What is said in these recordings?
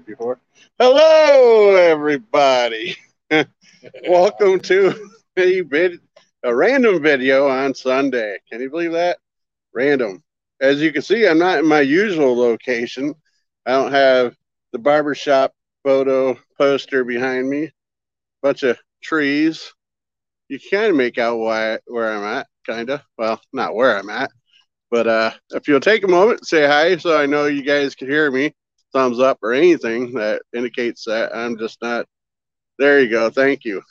that before. Hello, everybody. Welcome to a random video on Sunday. Can you believe that? Random. As you can see, I'm not in my usual location. I don't have the barbershop photo poster behind me. Bunch of trees. You can kind of make out where I'm at, kind of. Well, not where I'm at. But if you'll take a moment, say hi, so I know you guys can hear me. Thumbs up or anything that indicates that I'm just not. There you go. Thank you.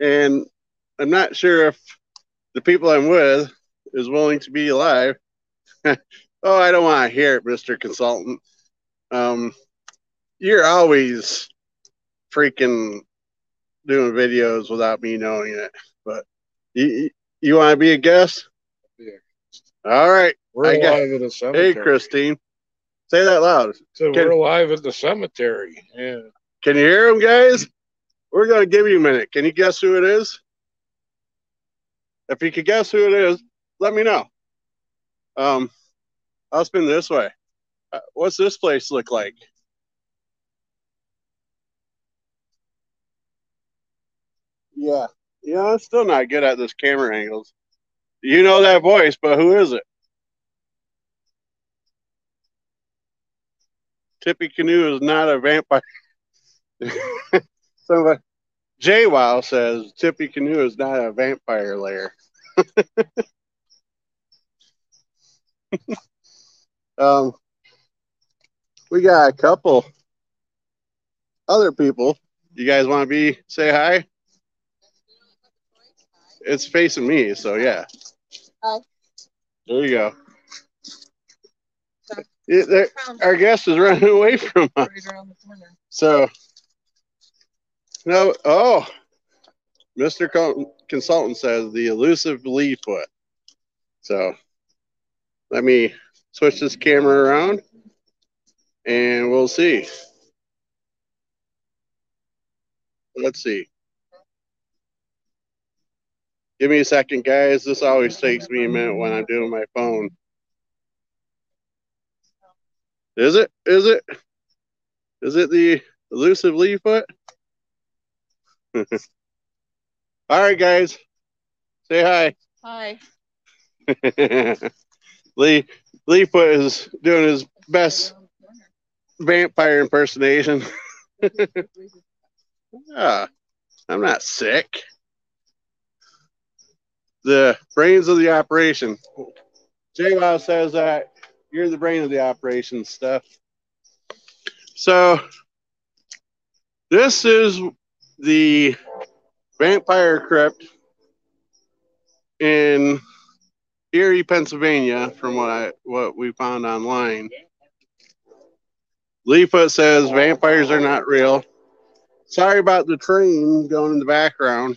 And I'm not sure if the people I'm with is willing to be live. Oh, I don't want to hear it, Mr. Consultant. You're always freaking doing videos without me knowing it. But you want to be a guest? Yeah. All right. We're alive at the cemetery. Hey, Christine. Say that loud. So we're alive at the cemetery. Yeah. Can you hear them, guys? We're going to give you a minute. Can you guess who it is? If you could guess who it is, let me know. I'll spin this way. What's this place look like? Yeah. Yeah, I'm still not good at this camera angles. You know that voice, but who is it? Tippecanoe is not a vampire. Somebody, J Wow says Tippecanoe is not a vampire lair. We got a couple other people. You guys want to say hi? It's facing me, so yeah. Hi. There you go. Our guest is running away from us. So, no, oh, Mr. Consultant says the elusive Leaffoot. So, let me switch this camera around and we'll see. Let's see. Give me a second, guys. This always takes me a minute when I'm doing my phone. Is it the elusive Leaffoot? All right, guys. Say hi. Hi. Leaffoot is doing his best vampire impersonation. Yeah, I'm not sick. The brains of the operation. J Wow says that. You're the brain of the operation stuff. So this is the Vampire Crypt in Erie, Pennsylvania, from what we found online. Leaffoot says vampires are not real. Sorry about the train going in the background.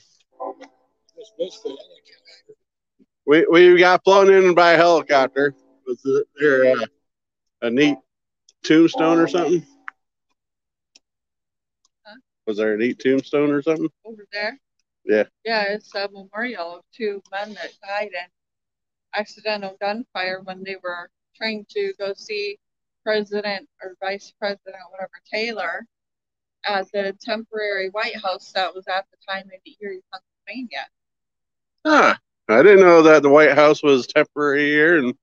We got flown in by a helicopter. Was there a neat tombstone or something? Huh? Was there a neat tombstone or something? Over there? Yeah. Yeah, it's a memorial of two men that died in accidental gunfire when they were trying to go see President or Vice President, whatever, Taylor at the temporary White House that was at the time in Erie, Pennsylvania. Huh. I didn't know that the White House was temporary here and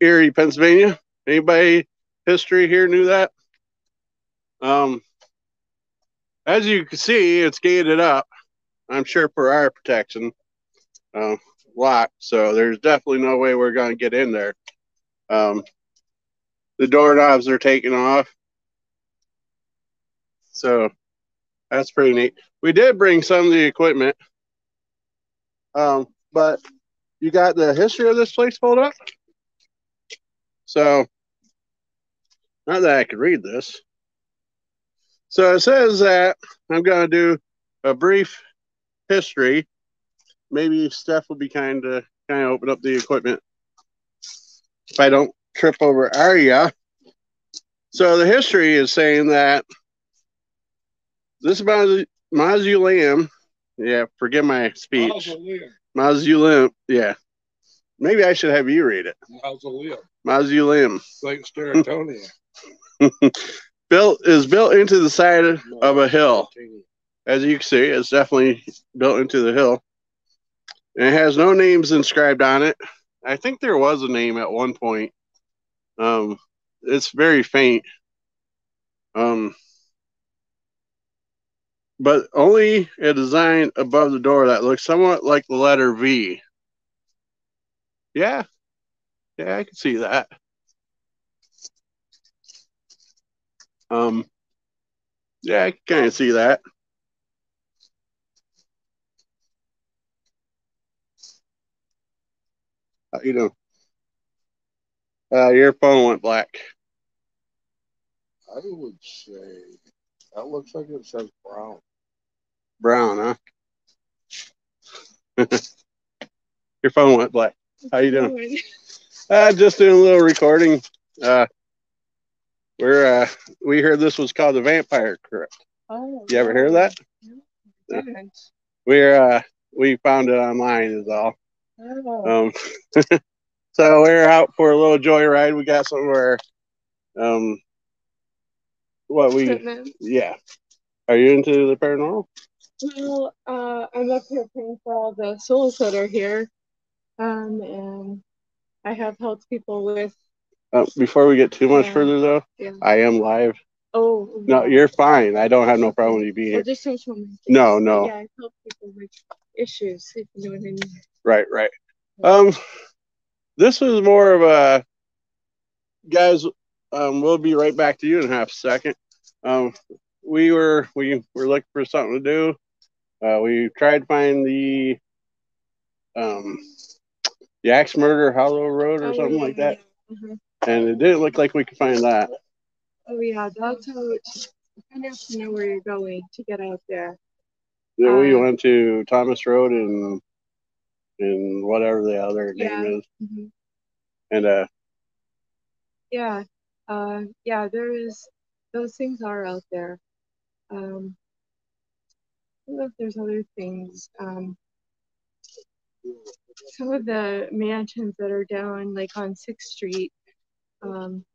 Erie, Pennsylvania. Anybody history here knew that? As you can see, it's gated up. I'm sure for our protection. Locked, so there's definitely no way we're going to get in there. The doorknobs are taken off. So that's pretty neat. We did bring some of the equipment. But you got the history of this place pulled up? So, not that I could read this. So it says that I'm going to do a brief history. Maybe Steph will be kind of open up the equipment if I don't trip over Aria. So the history is saying that this mausoleum, yeah, forgive my speech. Mausoleum, yeah. Maybe I should have you read it. Mausoleum. Mausoleum. Lake Steratonia. Built into the side of a hill. As you can see, it's definitely built into the hill. And it has no names inscribed on it. I think there was a name at one point. It's very faint. But only a design above the door that looks somewhat like the letter V. Yeah. Yeah, I can see that. Yeah, I can kind of see that. How you doing? Your phone went black. I would say that looks like it says brown. Brown, huh? Your phone went black. How you doing? Just doing a little recording. We heard this was called The Vampire Crypt. Oh, you ever hear that? No. We found it online is all. Oh. So we're out for a little joyride. We got some of our yeah. Are you into the paranormal? Well, I'm up here paying for all the souls that are here. And I have helped people with before we get too much further, though, I am live. Oh. No, you're fine. I don't have no problem with you being here. Just social media. No, no. Yeah, I help people with issues, if you know what I mean. Right, right. This was more of a... Guys, we'll be right back to you in half a second. We were looking for something to do. We tried to find the Axe Murder Hollow Road or something like that. Mm-hmm. And it didn't look like we could find that. Oh, yeah. That's how it's kind of to know where you're going to get out there. Then we went to Thomas Road and whatever the other name is. Mm-hmm. And, yeah, there is, those things are out there. I don't know if there's other things. Some of the mansions that are down, like on 6th Street,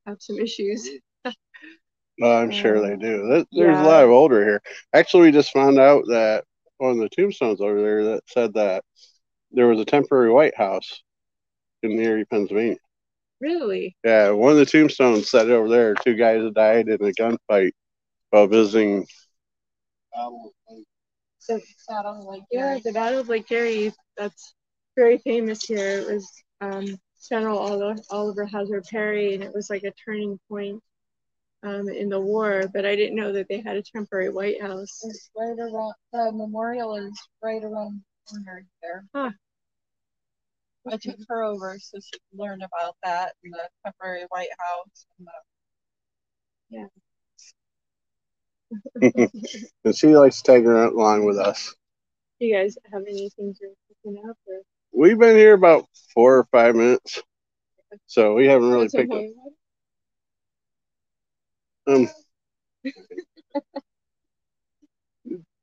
have some issues. I'm sure they do. There's a lot of older here. Actually, we just found out that on the tombstones over there that said that there was a temporary White House in Erie, Pennsylvania. Really? Yeah, one of the tombstones said over there, two guys had died in a gunfight while visiting the Battle of Lake Erie. Yeah, the Battle of Lake Erie, that's very famous here. It was General Oliver Hazard Perry, and it was like a turning point in the war, but I didn't know that they had a temporary White House. It's right around, the memorial is right around the corner there. Huh. I took her over so she could learn about that and the temporary White House. Yeah. And she likes to take her along with us. You guys have anything to picking up? Or? We've been here about 4 or 5 minutes, so we haven't really picked up.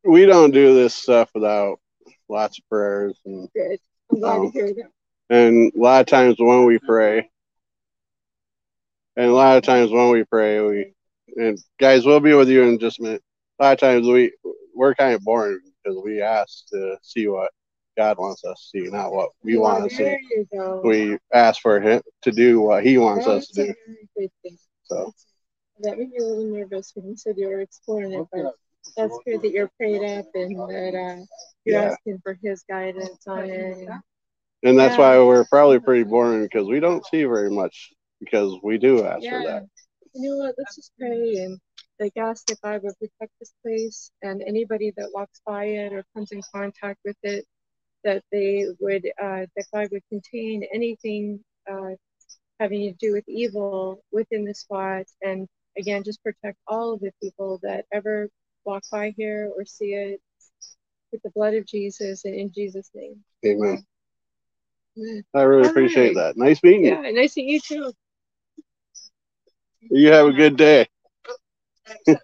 We don't do this stuff without lots of prayers. And, good. I'm glad to hear that. And a lot of times when we pray, and guys, we'll be with you in just a minute. A lot of times we're kind of boring because we ask to see what God wants us to see, not what we want to see. We ask for him to do what he wants us to do. Very good thing. So that made me a little nervous when you said you were exploring it, but that's good that you're prayed up and that you're asking for his guidance on it. And that's why we're probably pretty boring, because we don't see very much, because we do ask for that. You know what? Let's just pray and like ask if I would protect this place and anybody that walks by it or comes in contact with it, that they would, that God would contain anything having to do with evil within the spot. And again, just protect all of the people that ever walk by here or see it with the blood of Jesus and in Jesus' name. Amen. I really appreciate that. Nice meeting you. Yeah, nice meeting you too. You have a good day.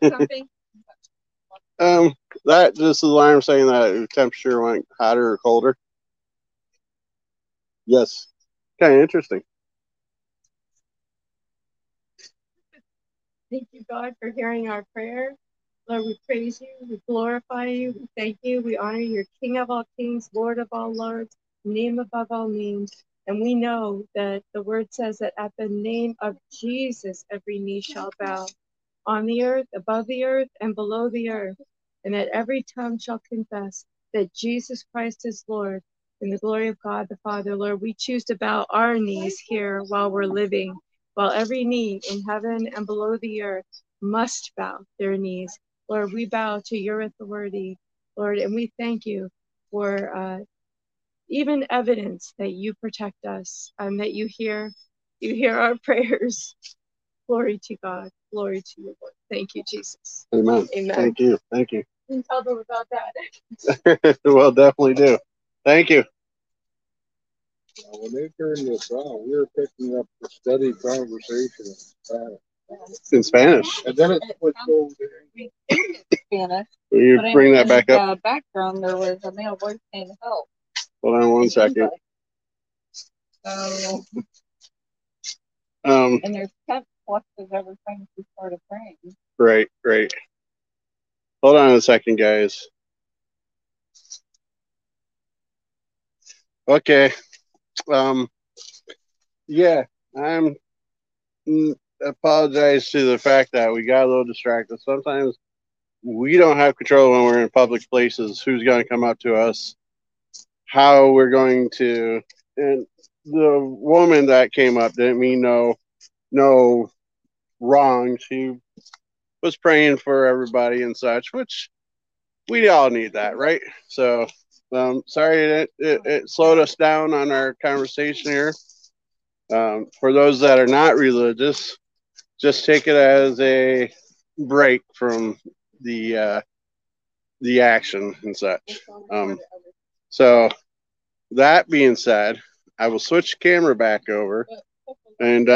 Something? That just is why I'm saying that the temperature went hotter or colder. Yes. Kind of interesting. Thank you, God, for hearing our prayer. Lord, we praise you, we glorify you, we thank you, we honor you. You're King of all kings, Lord of all lords, name above all names. And we know that the word says that at the name of Jesus, every knee shall bow on the earth, above the earth, and below the earth, and that every tongue shall confess that Jesus Christ is Lord in the glory of God the Father. Lord, we choose to bow our knees here while we're living, while every knee in heaven and below the earth must bow their knees. Lord, we bow to your authority, Lord, and we thank you for even evidence that you protect us and that you hear our prayers. Glory to God. Glory to you, Lord. Thank you, Jesus. Amen. Amen. Thank you. Thank you. You can tell them about that. Well, definitely do. Thank you. Now, when they turned this on, we were picking up the steady conversation in Spanish. In Spanish. And then it switched over to Spanish. Will you bring that back up? In the background, there was a male voice saying help. Hold on one second. So, and there's text flushes every time you start a frame. Right, right. Hold on a second, guys. Okay. Yeah, I'm apologize to the fact that we got a little distracted. Sometimes we don't have control when we're in public places, who's going to come up to us, how we're going to, and the woman that came up didn't mean no wrong. She was praying for everybody and such, which we all need that, right? So sorry it slowed us down on our conversation here. For those that are not religious, just take it as a break from the action and such. So that being said, I will switch camera back over, and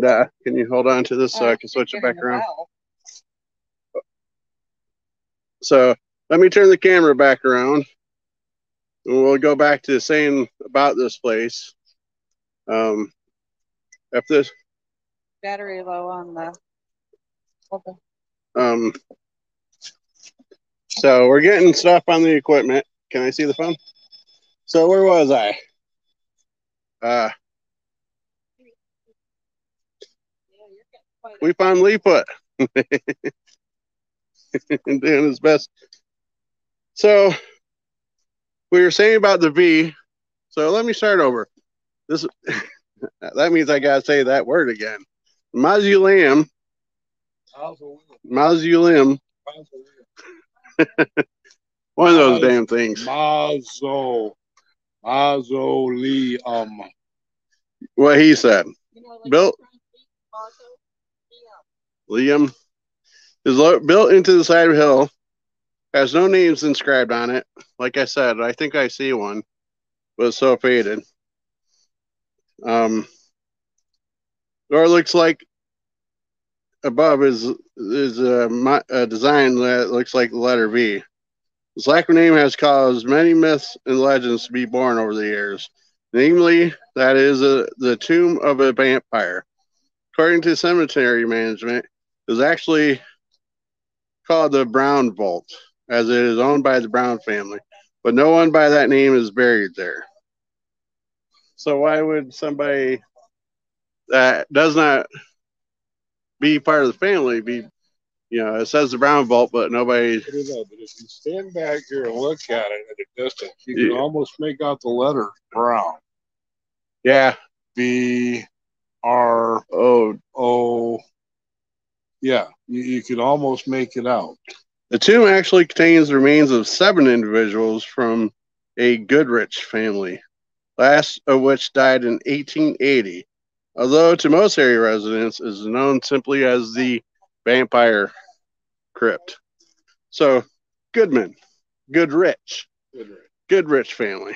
can you hold on to this so I can switch it back around? So let me turn the camera back around. We'll go back to saying about this place. If this battery low on the okay. So we're getting stuff on the equipment. Can I see the phone? So where was I? We found Leaffoot and doing his best. So we were saying about the V, so let me start over. This that means I gotta say that word again. Mausoleum. Mausoleum. One of those damn things. Mausoleum. What he said. You know, like built. Liam is built into the side of a hill. Has no names inscribed on it. Like I said, I think I see one, but it's so faded. Or it looks like above is a design that looks like the letter V. This lack of name has caused many myths and legends to be born over the years. Namely, that is the tomb of a vampire. According to cemetery management, it is actually called the Brown Vault, as it is owned by the Brown family, but no one by that name is buried there. So why would somebody that does not be part of the family be, you know, it says the Brown Vault, but nobody... I don't know, but if you stand back here and look at it at a distance, you can almost make out the letter Brown. Yeah. B-R-O-O. Yeah, you could almost make it out. The tomb actually contains the remains of 7 individuals from a Goodrich family, last of which died in 1880, although to most area residents is known simply as the Vampire Crypt. So, Goodrich family.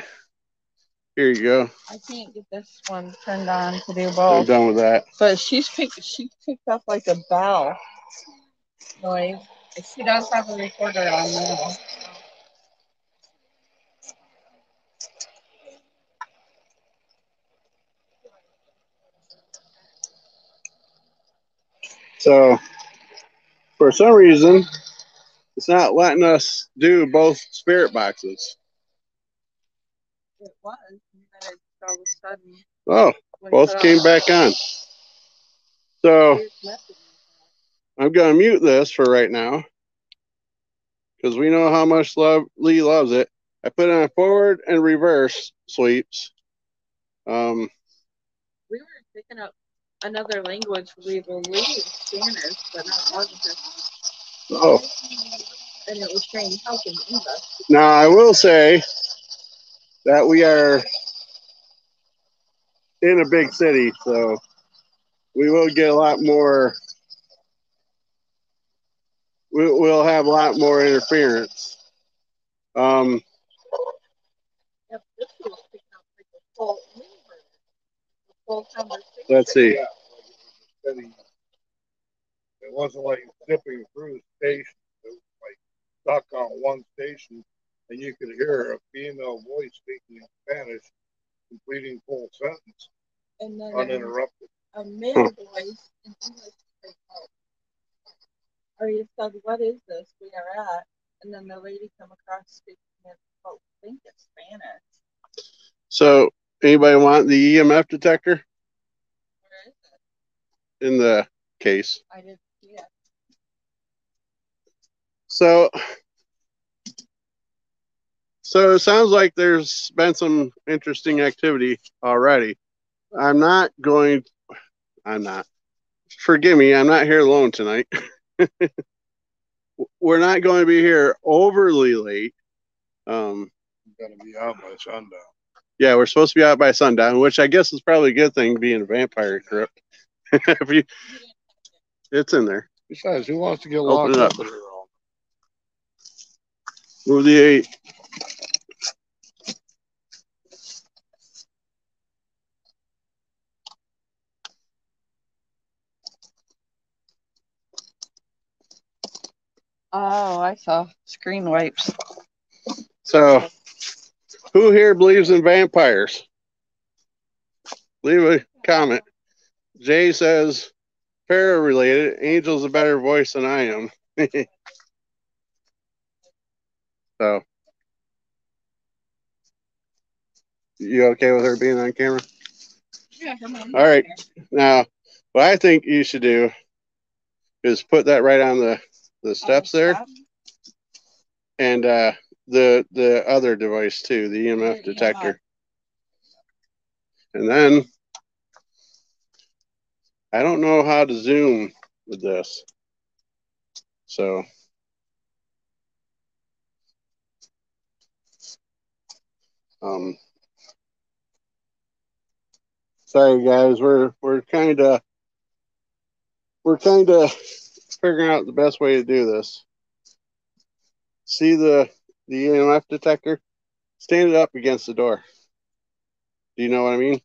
Here you go. I can't get this one turned on to do both. I'm done with that. But she picked up like a bell noise. She does have a recorder on now. So for some reason, it's not letting us do both spirit boxes. It was, and then all of a sudden. Oh, both came back on. So I'm going to mute this for right now because we know how much Lee loves it. I put on forward and reverse sweeps. We were picking up another language, we believe Spanish, but not Portuguese. Oh. And it was saying helping us. Now, I will say that we are in a big city, so we will get a lot more, we'll have a lot more interference. Yep, this was picking up like a full universe, a full conversation. Let's see. Yeah, like it wasn't like zipping through the station. It was like stuck on one station, and you could hear a female voice speaking in Spanish, completing full sentence, and then uninterrupted. A male voice in English came out. Aria said, "What is this we are at?" And then the lady come across speaking in what we think is Spanish. So, anybody want the EMF detector? Where is it? In the case. I didn't see it. So it sounds like there's been some interesting activity already. Forgive me, I'm not here alone tonight. We're not going to be here overly late. We're going to be out by sundown. Yeah, we're supposed to be out by sundown, which I guess is probably a good thing being a vampire crypt. It's in there. Besides, who wants to get locked up? Move the 8. Oh, I saw screen wipes. So, who here believes in vampires? Leave a comment. Jay says, "Para-related, Angel's a better voice than I am." So, you okay with her being on camera? Yeah, come on. All right. Now, what I think you should do is put that right on the steps there, and the other device too, the EMF detector. And then I don't know how to zoom with this, so sorry guys, we're kind of figuring out the best way to do this. See the EMF detector? Stand it up against the door. Do you know what I mean?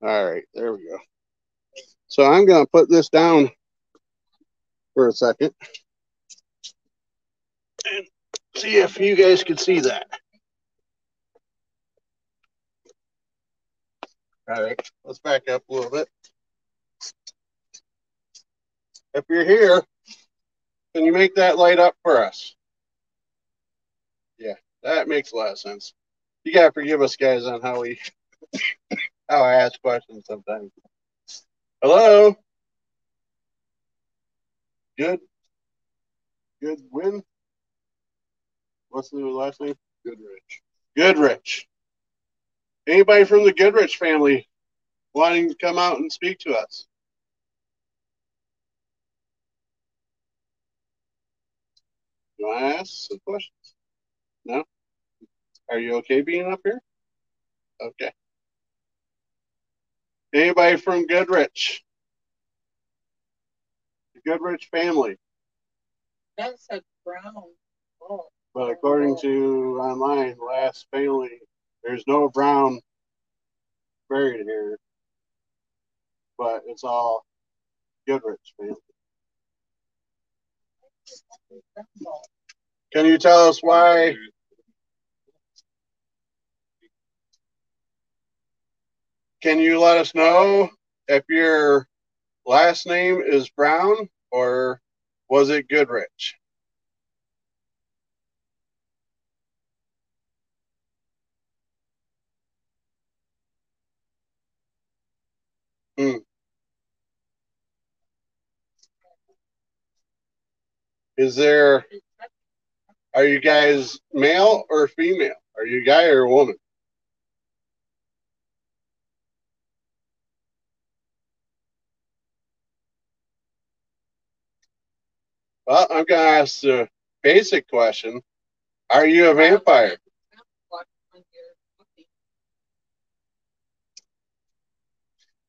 All right, there we go. So I'm going to put this down for a second and see if you guys can see that. All right, let's back up a little bit. If you're here, can you make that light up for us? Yeah, that makes a lot of sense. You gotta forgive us guys on how we how I ask questions sometimes. Hello? Good win. What's the last name? Goodrich. Anybody from the Goodrich family wanting to come out and speak to us? Do I ask some questions? No? Are you okay being up here? Okay. Anybody from Goodrich? The Goodrich family? That's a Brown Vault. But according to online, last family, there's no Brown buried here. But it's all Goodrich family. Can you tell us why? Can you let us know if you're last name is Brown, or was it Goodrich? Hmm. Are you guys male or female? Are you a guy or a woman? Well, I'm going to ask the basic question. Are you a vampire?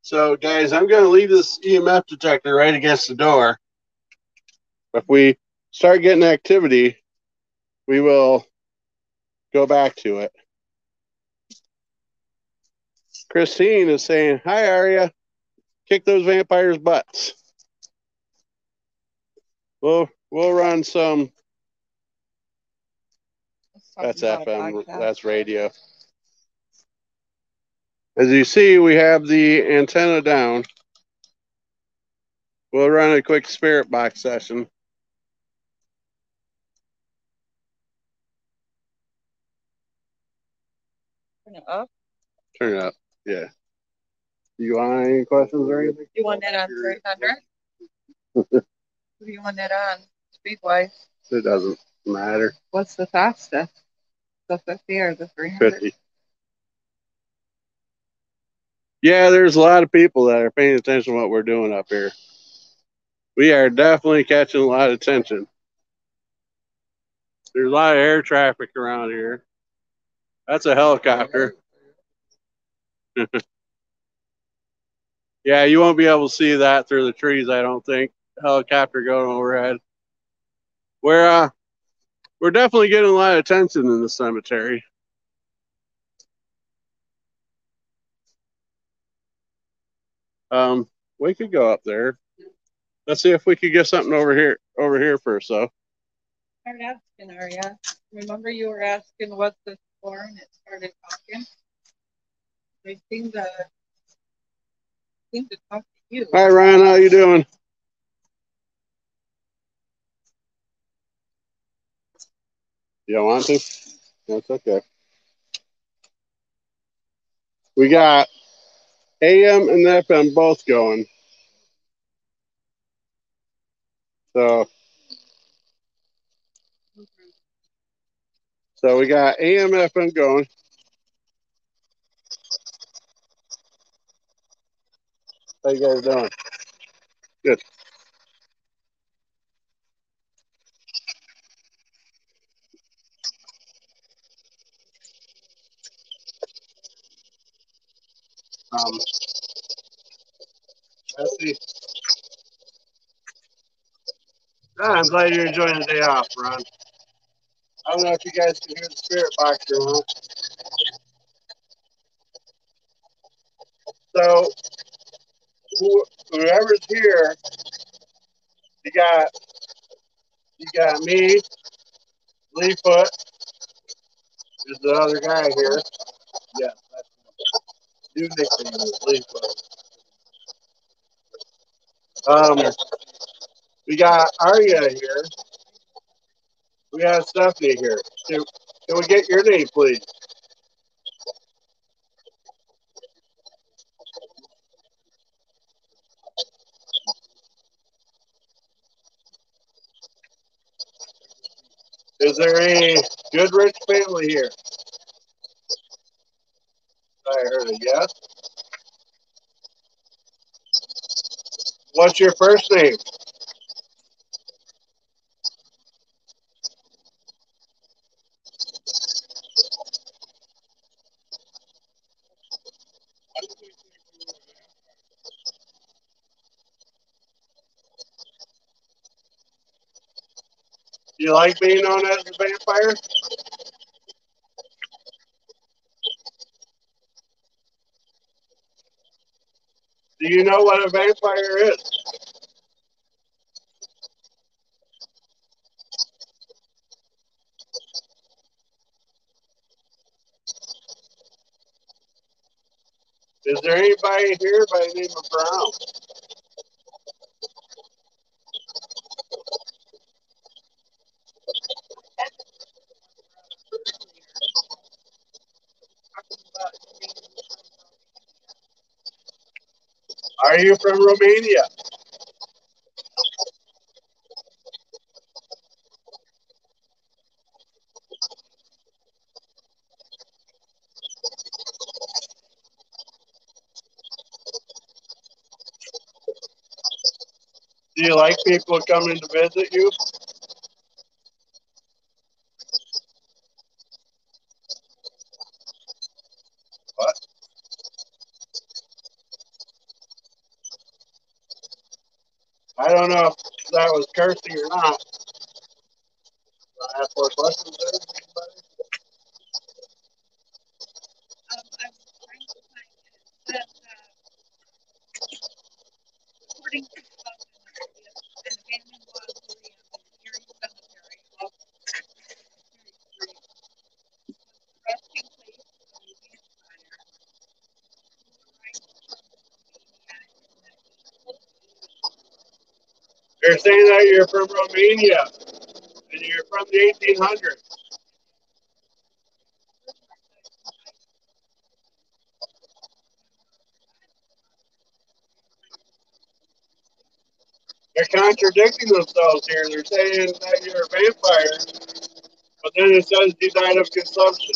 So, guys, I'm going to leave this EMF detector right against the door. If we start getting activity, we will go back to it. Christine is saying, hi, Aria. Kick those vampires' butts. We'll run some. That's FM. That's radio. As you see, we have the antenna down. We'll run a quick spirit box session. Turn it up. Turn it up. Yeah. Do you want any questions or anything? You want that on 300? Do you want that on speedway? It doesn't matter. What's the fastest? The 50 or the 300? 50. Yeah, there's a lot of people that are paying attention to what we're doing up here. We are definitely catching a lot of attention. There's a lot of air traffic around here. That's a helicopter. Yeah, you won't be able to see that through the trees, I don't think. Helicopter going overhead. We're definitely getting a lot of attention in the cemetery. We could go up there. Let's see if we could get something over here first, though. I'm asking, Aria. Remember you were asking what this for, and it started talking. They seem to talk to you. Hi, Ryan. How you doing? You don't want to? That's okay. We got AM and FM both going. So we got AM, FM going. How you guys doing? Good. Let's see. Ah, I'm glad you're enjoying the day off, Ron. I don't know if you guys can hear the spirit box or not. So, whoever's here, you got me, Leaffoot. There's the other guy here. Yeah. New nickname is Leaffoot. We got Aria here. We got Stephanie here. Can we get your name, please? Is there a Goodrich family here? I heard a yes. What's your first name? Do you like being known as a vampire? Do you know what a vampire is? Is there anybody here by the name of Brown? Are you from Romania? Do you like people coming to visit you? What? I don't know if that was cursing or not. I have four questions there. You're saying that you're from Romania, and you're from the 1800s. They're contradicting themselves here. They're saying that you're a vampire, but then it says you died of consumption.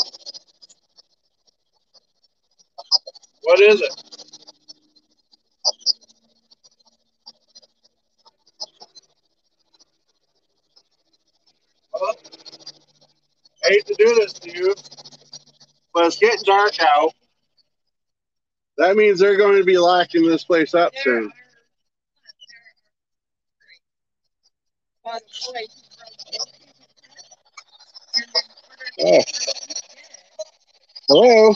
What is it? I hate to do this to you, but it's getting dark out. That means they're going to be locking this place up soon. Oh. Hello?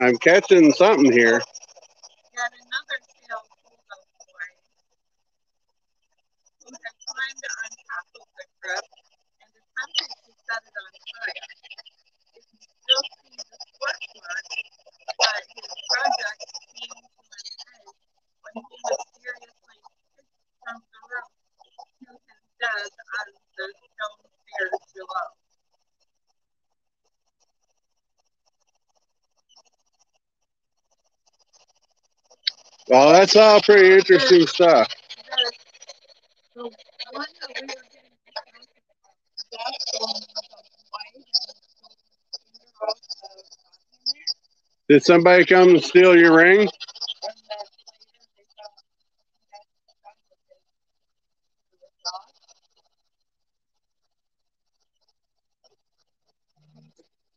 I'm catching something here. Got another tail bulldog boy who had climbed on top of the crypt and attempted to set it on fire. You can still see the scorch mark, but his project came to an end when he was seriously kicked from the roof to his death on the stone stairs below. Well, that's all pretty interesting stuff. The one that we were getting did somebody come steal your ring?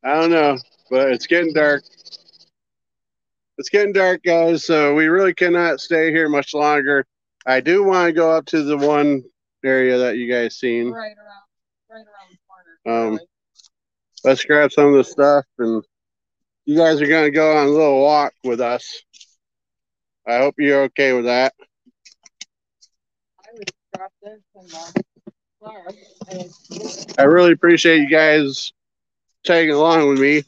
I don't know, but it's getting dark. It's getting dark, guys, so we really cannot stay here much longer. I do want to go up to the one area that you guys seen. Right around the corner. Let's grab some of the stuff, and you guys are going to go on a little walk with us. I hope you're okay with that. I would drop this in the car. I really appreciate you guys tagging along with me.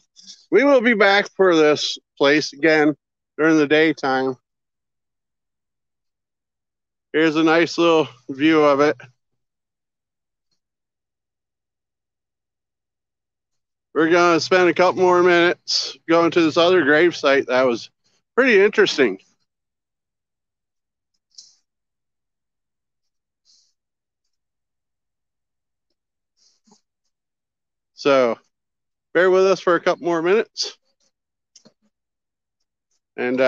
We will be back for this place again during the daytime. Here's a nice little view of it. We're going to spend a couple more minutes going to this other gravesite that was pretty interesting. So bear with us for a couple more minutes. And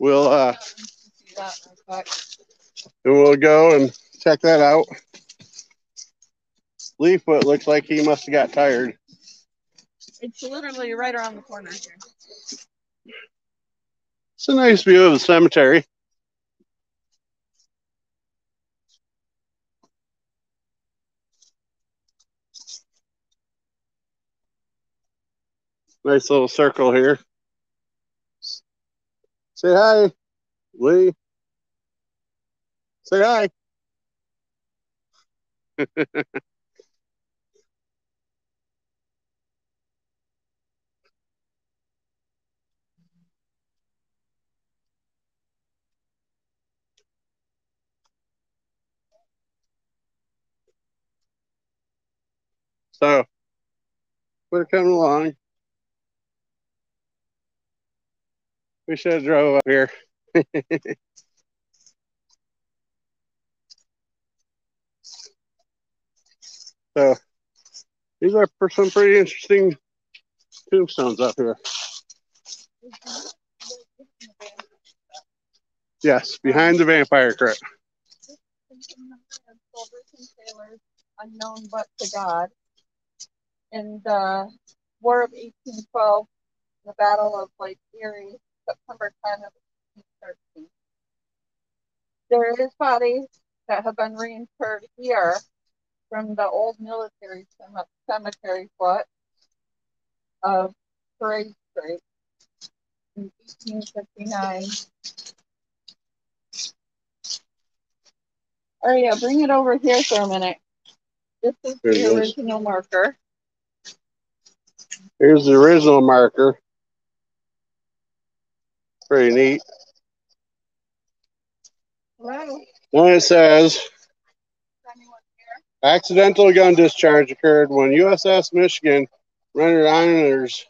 we'll go and check that out. Leaffoot looks like he must have got tired. It's literally right around the corner here. It's a nice view of the cemetery. Nice little circle here. Say hi, Lee. Say hi. So we're coming along. We should have drove up here. So these are some pretty interesting tombstones up here. Yes, behind the Vampire Crypt. Robertson Taylor's Unknown But to God. In the War of 1812, the Battle of Lake Erie, September 10 of 1813. There is bodies that have been reinterred here from the old military cemetery plot of Parade Street in 1859. Aria, bring it over here for a minute. This is the original marker. Here's the original marker. Pretty neat. Hello. And it says, accidental gun discharge occurred when USS Michigan rendered honors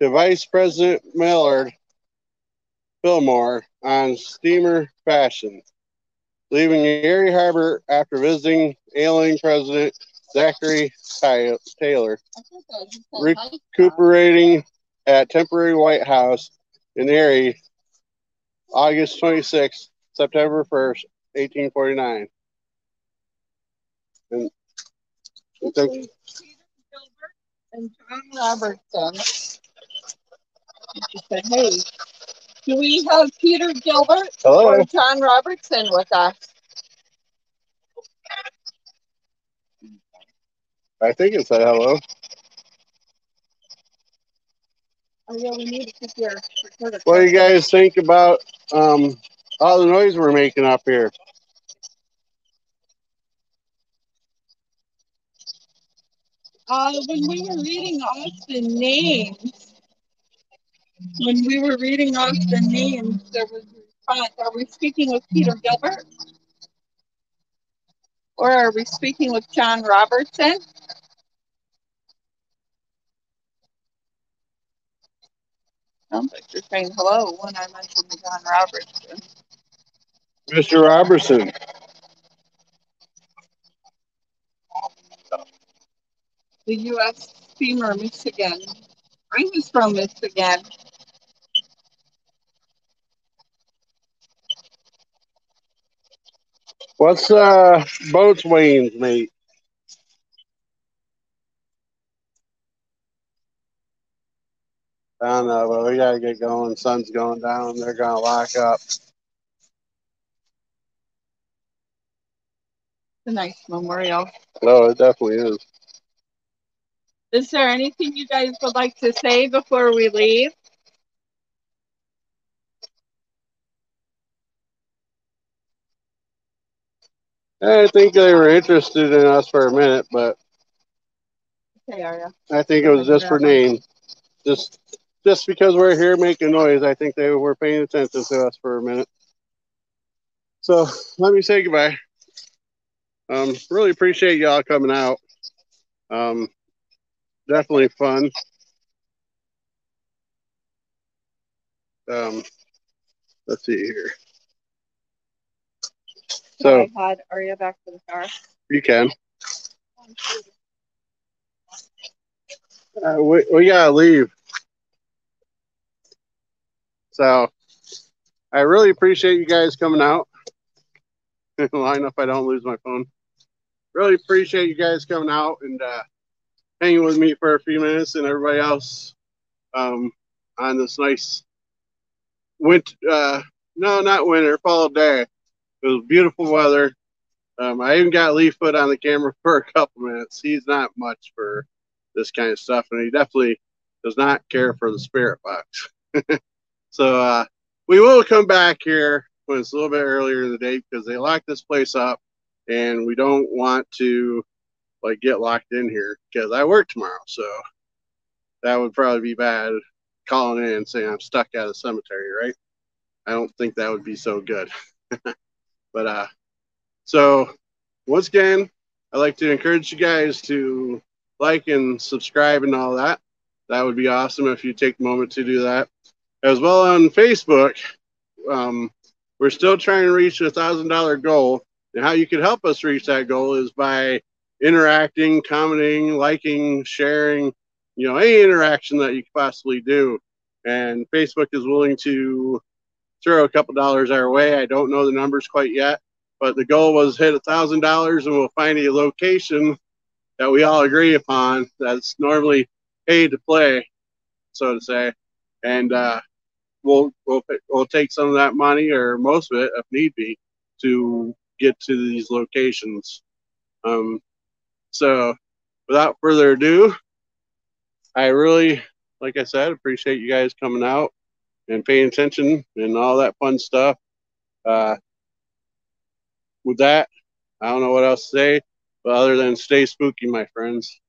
to Vice President Millard Fillmore on steamer Fashion, leaving Erie Harbor after visiting ailing President Zachary Taylor, recuperating at temporary White House in Erie, August 26, September 1st, 1849. And I think Peter Gilbert and John Robertson. She said, hey, do we have Peter Gilbert or John Robertson with us? I think it said hello. Oh, yeah, we need to keep your recorder. What do you guys think about all the noise we're making up here? When we were reading off the names, there was a response. Are we speaking with Peter Gilbert? Or are we speaking with John Robertson? Sounds like you're saying hello when I mentioned John Robertson. Mr. Robertson. The U.S. steamer Michigan. I was from Michigan. What's boatswain's mate? I don't know, but we gotta get going. Sun's going down. They're gonna lock up. It's a nice memorial. Oh, it definitely is. Is there anything you guys would like to say before we leave? I think they were interested in us for a minute, but okay, Aria. I think it was just for name. Just because we're here making noise, I think they were paying attention to us for a minute. So let me say goodbye. Really appreciate y'all coming out. Definitely fun. Let's see here. So, are you back to the car? You can. We gotta leave. So, I really appreciate you guys coming out. Line up, I don't lose my phone. Really appreciate you guys coming out and hanging with me for a few minutes and everybody else on this nice winter, no, not winter, fall day. It was beautiful weather. I even got Leaffoot on the camera for a couple minutes. He's not much for this kind of stuff, and he definitely does not care for the spirit box. So we will come back here when it's a little bit earlier in the day because they locked this place up, and we don't want to get locked in here because I work tomorrow, so that would probably be bad calling in and saying I'm stuck at a cemetery, right? I don't think that would be so good. But so once again, I'd like to encourage you guys to like and subscribe and all that. That would be awesome if you take a moment to do that. As well on Facebook, we're still trying to reach the $1,000 goal. And how you can help us reach that goal is by interacting, commenting, liking, sharing, you know, any interaction that you could possibly do. And Facebook is willing to throw a couple dollars our way. I don't know the numbers quite yet, but the goal was hit $1,000 and we'll find a location that we all agree upon that's normally paid to play, so to say. And we'll take some of that money, or most of it if need be, to get to these locations. So without further ado, I really, like I said, appreciate you guys coming out and paying attention and all that fun stuff. With that, I don't know what else to say, but other than stay spooky, my friends.